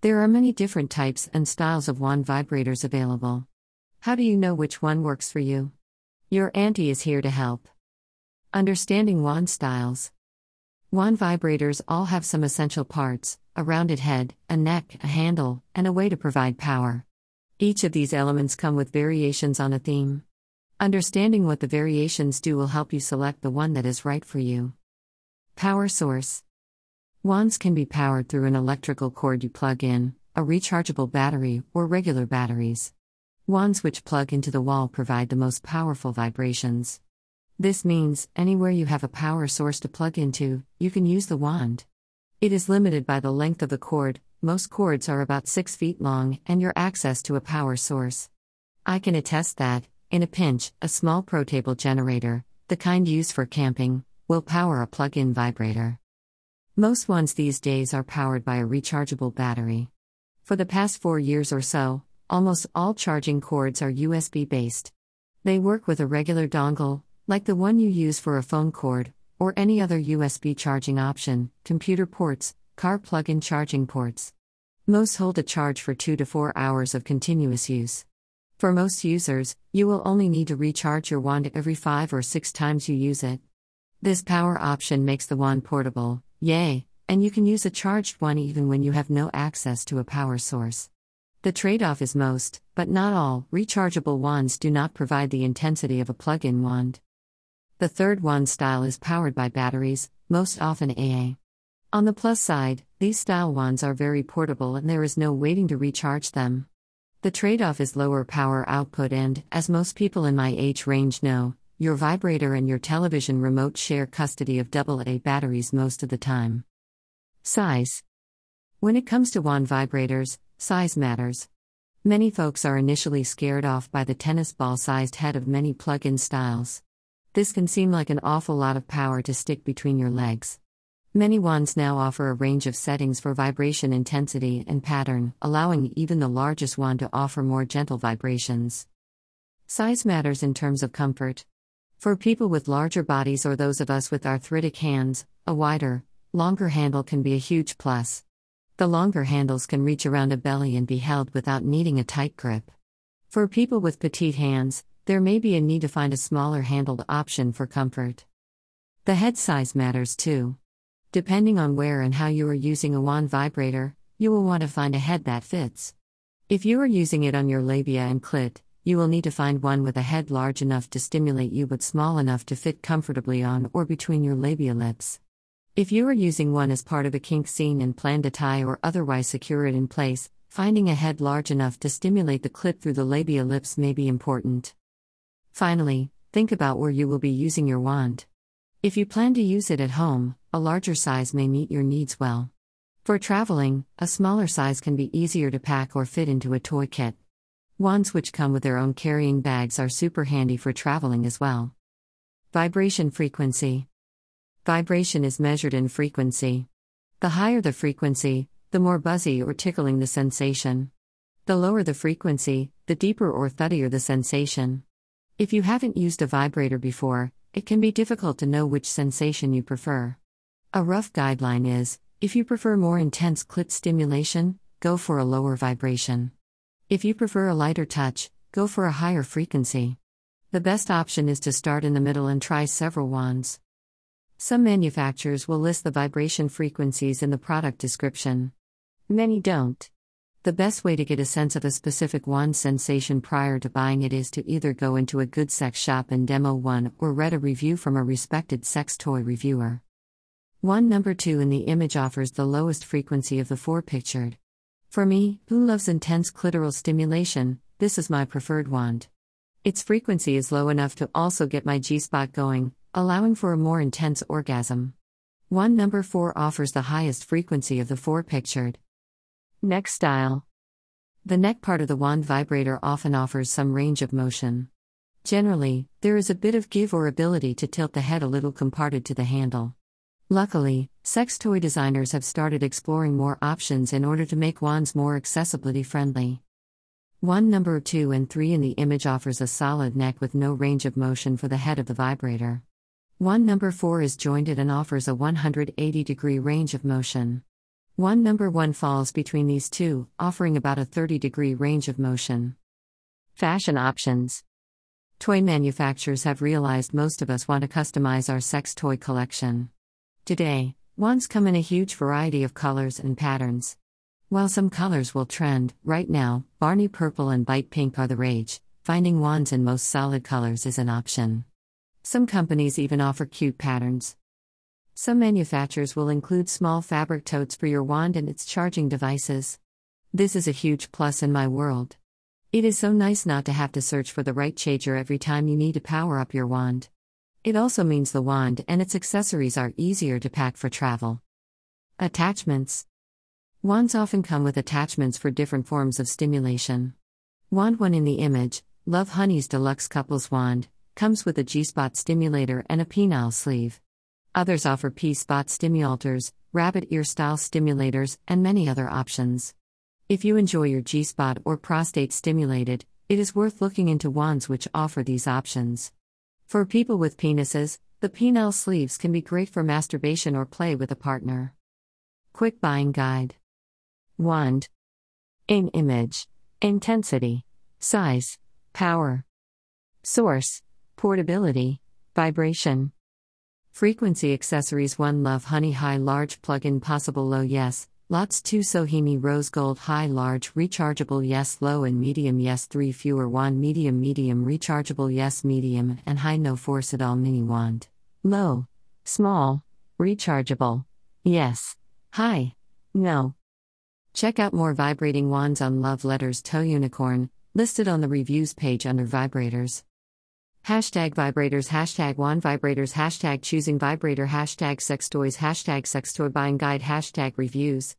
There are many different types and styles of wand vibrators available. How do you know which one works for you? Your auntie is here to help. Understanding wand styles. Wand vibrators all have some essential parts: a rounded head, a neck, a handle, and a way to provide power. Each of these elements come with variations on a theme. Understanding what the variations do will help you select the one that is right for you. Power source. Wands can be powered through an electrical cord you plug in, a rechargeable battery, or regular batteries. Wands which plug into the wall provide the most powerful vibrations. This means, anywhere you have a power source to plug into, you can use the wand. It is limited by the length of the cord. Most cords are about 6 feet long, and your access to a power source. I can attest that, in a pinch, a small pro-table generator, the kind used for camping, will power a plug-in vibrator. Most wands these days are powered by a rechargeable battery. For the past 4 years or so, almost all charging cords are USB-based. They work with a regular dongle, like the one you use for a phone cord, or any other USB charging option, computer ports, car plug-in charging ports. Most hold a charge for 2 to 4 hours of continuous use. For most users, you will only need to recharge your wand every 5 or 6 times you use it. This power option makes the wand portable, yay, and you can use a charged one even when you have no access to a power source. The trade-off is most, but not all, rechargeable wands do not provide the intensity of a plug-in wand. The third wand style is powered by batteries, most often AA. On the plus side, these style wands are very portable and there is no waiting to recharge them. The trade-off is lower power output and, as most people in my age range know, your vibrator and your television remote share custody of AA batteries most of the time. Size. When it comes to wand vibrators, size matters. Many folks are initially scared off by the tennis ball-sized head of many plug-in styles. This can seem like an awful lot of power to stick between your legs. Many wands now offer a range of settings for vibration intensity and pattern, allowing even the largest wand to offer more gentle vibrations. Size matters in terms of comfort. For people with larger bodies or those of us with arthritic hands, a wider, longer handle can be a huge plus. The longer handles can reach around a belly and be held without needing a tight grip. For people with petite hands, there may be a need to find a smaller handled option for comfort. The head size matters too. Depending on where and how you are using a wand vibrator, you will want to find a head that fits. If you are using it on your labia and clit, you will need to find one with a head large enough to stimulate you but small enough to fit comfortably on or between your labia lips. If you are using one as part of a kink scene and plan to tie or otherwise secure it in place, finding a head large enough to stimulate the clit through the labia lips may be important. Finally, think about where you will be using your wand. If you plan to use it at home, a larger size may meet your needs well. For traveling, a smaller size can be easier to pack or fit into a toy kit. Wands which come with their own carrying bags are super handy for traveling as well. Vibration frequency. Vibration is measured in frequency. The higher the frequency, the more buzzy or tickling the sensation. The lower the frequency, the deeper or thuddier the sensation. If you haven't used a vibrator before, it can be difficult to know which sensation you prefer. A rough guideline is, if you prefer more intense clit stimulation, go for a lower vibration. If you prefer a lighter touch, go for a higher frequency. The best option is to start in the middle and try several wands. Some manufacturers will list the vibration frequencies in the product description. Many don't. The best way to get a sense of a specific wand sensation prior to buying it is to either go into a good sex shop and demo one or read a review from a respected sex toy reviewer. Wand number 2 in the image offers the lowest frequency of the 4 pictured. For me, who loves intense clitoral stimulation, this is my preferred wand. Its frequency is low enough to also get my G-spot going, allowing for a more intense orgasm. Wand number 4 offers the highest frequency of the 4 pictured. Neck style. The neck part of the wand vibrator often offers some range of motion. Generally, there is a bit of give or ability to tilt the head a little comparted to the handle. Luckily, sex toy designers have started exploring more options in order to make wands more accessibility-friendly. Wand number 2 and 3 in the image offers a solid neck with no range of motion for the head of the vibrator. Wand number 4 is jointed and offers a 180-degree range of motion. One number one falls between these two, offering about a 30-degree range of motion. Fashion options. Toy manufacturers have realized most of us want to customize our sex toy collection. Today, wands come in a huge variety of colors and patterns. While some colors will trend, right now, Barney purple and bite pink are the rage. Finding wands in most solid colors is an option. Some companies even offer cute patterns. Some manufacturers will include small fabric totes for your wand and its charging devices. This is a huge plus in my world. It is so nice not to have to search for the right charger every time you need to power up your wand. It also means the wand and its accessories are easier to pack for travel. Attachments. Wands often come with attachments for different forms of stimulation. Wand 1 in the image, Love Honey's Deluxe Couples Wand, comes with a G-spot stimulator and a penile sleeve. Others offer P-spot stimulators, rabbit ear-style stimulators, and many other options. If you enjoy your G-spot or prostate stimulated, it is worth looking into wands which offer these options. For people with penises, the penile sleeves can be great for masturbation or play with a partner. Quick buying guide. Wand. In image. Intensity. Size. Power. Source. Portability, vibration. Frequency accessories 1 Love Honey High Large Plug-in Possible Low Yes, Lots 2 Sohimi Rose Gold High Large Rechargeable Yes Low and Medium Yes 3 Fewer Wand Medium Medium Rechargeable Yes Medium and High No Force At All Mini Wand. Low. Small. Rechargeable. Yes. High. No. Check out more vibrating wands on Love Letters Toe Unicorn, listed on the reviews page under vibrators. Hashtag vibrators, hashtag wand vibrators, hashtag choosing vibrator, hashtag sex toys, hashtag sex toy buying guide, hashtag reviews.